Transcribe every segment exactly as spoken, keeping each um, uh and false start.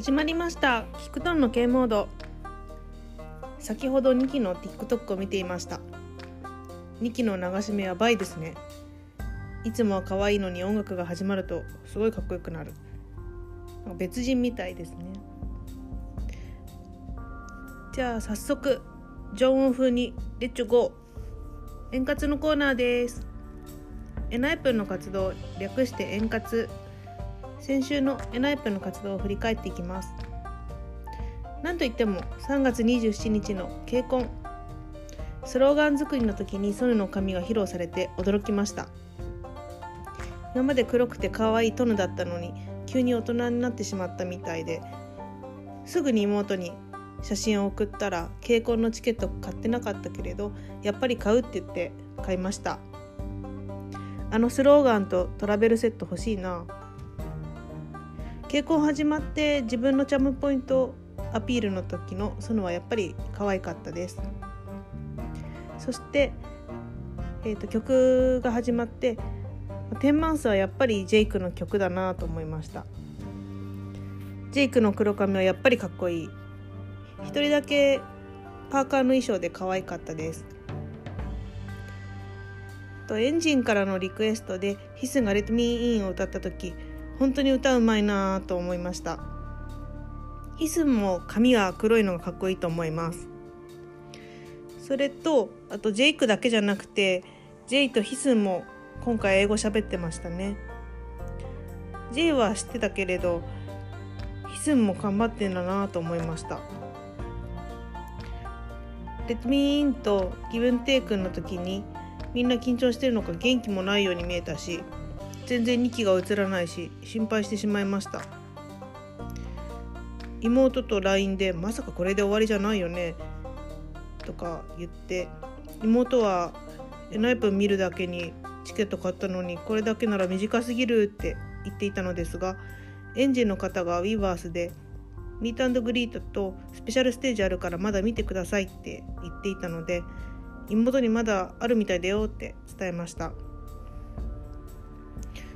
始まりました キックトン の K モード。先ほどにきの ティックトック を見ていました。にきの流し目は倍ですね。いつもは可愛いのに音楽が始まるとすごいかっこよくなる。別人みたいですね。じゃあ早速ジョンウン風にレッツゴー。円滑のコーナーです。 エヌハイペン の活動、略して円滑。先週のエヌハイペン の活動を振り返っていきます。なんといってもさんがつにじゅうしちにちのケーコン、スローガン作りの時にソヌの髪が披露されて驚きました。今まで黒くて可愛いトヌだったのに急に大人になってしまったみたいで、すぐに妹に写真を送ったらケーコンのチケット買ってなかったけれどやっぱり買うって言って買いました。あのスローガンとトラベルセット欲しいな。ケーコン始まって自分のチャームポイントアピールの時のソヌはやっぱり可愛かったです。そして、えー、と曲が始まってテンマンスはやっぱりジェイクの曲だなと思いました。ジェイクの黒髪はやっぱりかっこいい。一人だけパーカーの衣装で可愛かったです。とエンジンからのリクエストでヒスが Let Me In を歌った時、本当に歌うまいなと思いました。ヒスも髪は黒いのがかっこいいと思います。それとあとジェイクだけじゃなくて ジェイ とヒスも今回英語喋ってましたね。 J は知ってたけれどヒスンも頑張ってんだなと思いました。 Let me in と Give and Take の時にみんな緊張してるのか元気もないように見えたし、全然にきが映らないし心配してしまいました。妹と ライン でまさかこれで終わりじゃないよねとか言って、妹は エヌハイペン 見るだけにチケット買ったのにこれだけなら短すぎるって言っていたのですが、エンジンの方がウィーバースでミート&グリートとスペシャルステージあるからまだ見てくださいって言っていたので、妹にまだあるみたいだよって伝えました。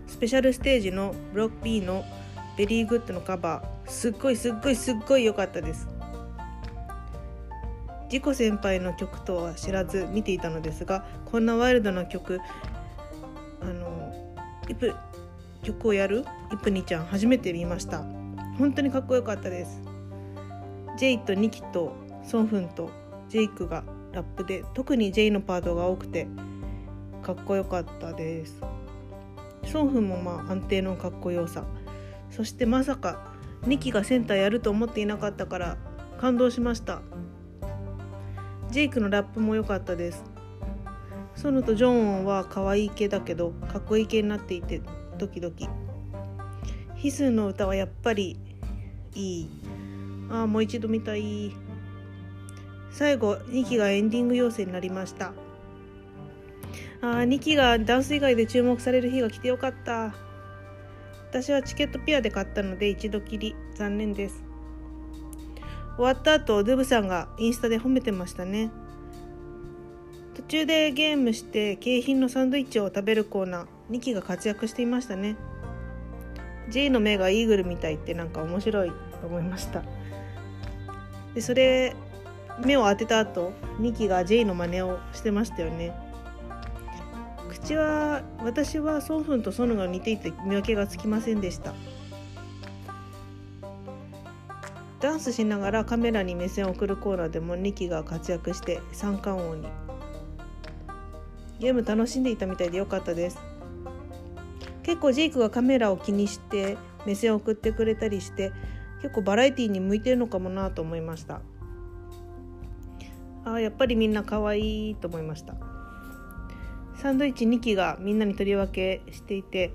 スペシャルステージのブロック B のベリーグッドのカバー、すっごいすっごいすっごい良かったです。ジコ先輩の曲とは知らず見ていたのですが、こんなワイルドな曲あのイプ曲をやるイプニちゃん初めて見ました。本当にかっこよかったです。ジェイとニキとソンフンとジェイクがラップで、特にジェイのパートが多くてかっこよかったです。ソンフンもまあ安定のかっこよさ、そしてまさかニキがセンターやると思っていなかったから感動しました。ジェイクのラップも良かったです。ソヌとジョンは可愛い系だけどかっこいい系になっていてドキドキ。ヒスの歌はやっぱりいい。ああもう一度見たい。最後にきがエンディング要請になりました。ああにきがダンス以外で注目される日が来てよかった。私はチケットペアで買ったので一度きり、残念です。終わった後デブさんがインスタで褒めてましたね。途中でゲームして景品のサンドイッチを食べるコーナー、にきが活躍していましたね。 J の目がイーグルみたいってなんか面白いと思いました。でそれ目を当てた後にきが J の真似をしてましたよね。口は私はソンフンとソヌが似ていて見分けがつきませんでした。ダンスしながらカメラに目線を送るコーナーでもにきが活躍して三冠王に。ゲーム楽しんでいたみたいで良かったです。結構ジェイクがカメラを気にして目線を送ってくれたりして、結構バラエティに向いてるのかもなと思いました。あーやっぱりみんな可愛いと思いました。サンドイッチにきがみんなに取り分けしていて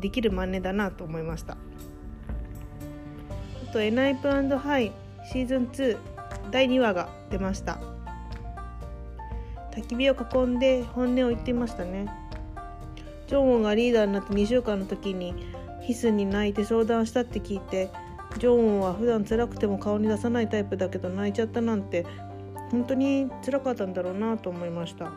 できる真似だなと思いました。あと エヌハイペン シーズンツーだいにわが出ました。焚き火を囲んで本音を言っていましたね。ジョンウォンがリーダーになってにしゅうかんの時にヒスに泣いて相談したって聞いて、ジョンウォンは普段辛くても顔に出さないタイプだけど泣いちゃったなんて本当に辛かったんだろうなと思いました。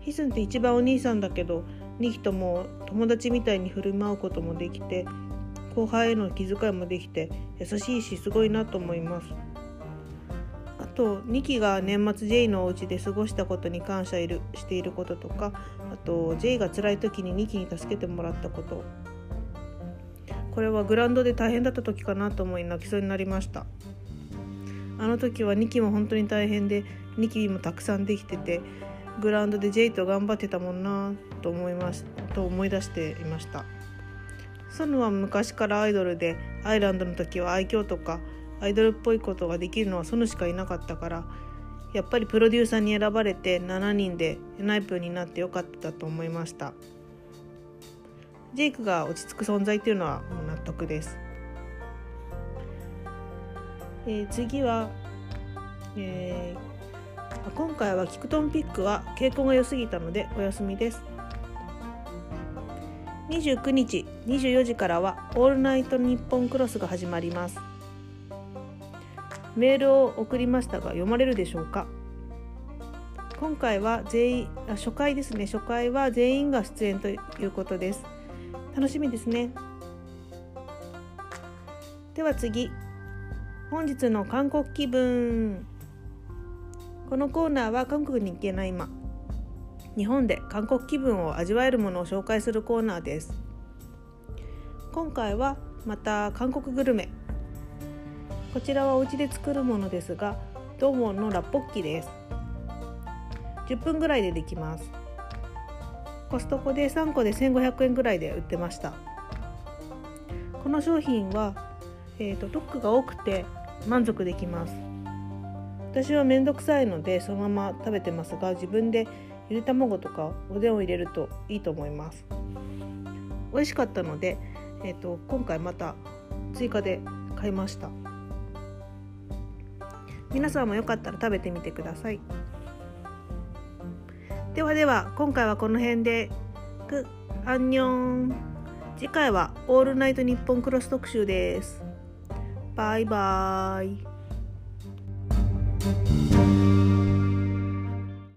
ヒスンって一番お兄さんだけどにきとも友達みたいに振る舞うこともできて、後輩への気遣いもできて優しいし、すごいなと思います。あとにきが年末 J のお家で過ごしたことに感謝していることとか、あと J が辛い時ににきに助けてもらったこと、これはグラウンドで大変だった時かなと思い泣きそうになりました。あの時はにきも本当に大変で、にきもたくさんできてて、グラウンドで J と頑張ってたもんなと思いますと思い出していました。ソヌは昔からアイドルで、アイランドの時は愛嬌とかアイドルっぽいことができるのはソヌしかいなかったから、やっぱりプロデューサーに選ばれてななにんでエヌハイペンになってよかったと思いました。ジェイクが落ち着く存在というのはもう納得です。えー、次は、えー、今回はキクトンピックはケーコンが良すぎたのでお休みです。にじゅうくにちにじゅうよじからはオールナイトニッポンクロスが始まります。メールを送りましたが読まれるでしょうか。今回は全員あ初回ですね初回は全員が出演ということです。楽しみですね。では次、本日の韓国気分。このコーナーは韓国に行けない今、日本で韓国気分を味わえるものを紹介するコーナーです。今回はまた韓国グルメ。こちらはお家で作るものですが、ドモンのラッポッキです。じゅっぷんぐらいでできます。コストコでさんこでせんごひゃくえんぐらいで売ってました。この商品は、えー、と特価が多くて満足できます。私はめんどくさいのでそのまま食べてますが、自分でゆで卵とかおでんを入れるといいと思います。美味しかったので、えー、と今回また追加で買いました。皆さんもよかったら食べてみてください。ではでは、今回はこの辺で。くアンニョン。次回はオールナイトニッポンクロス特集です。バイバイ。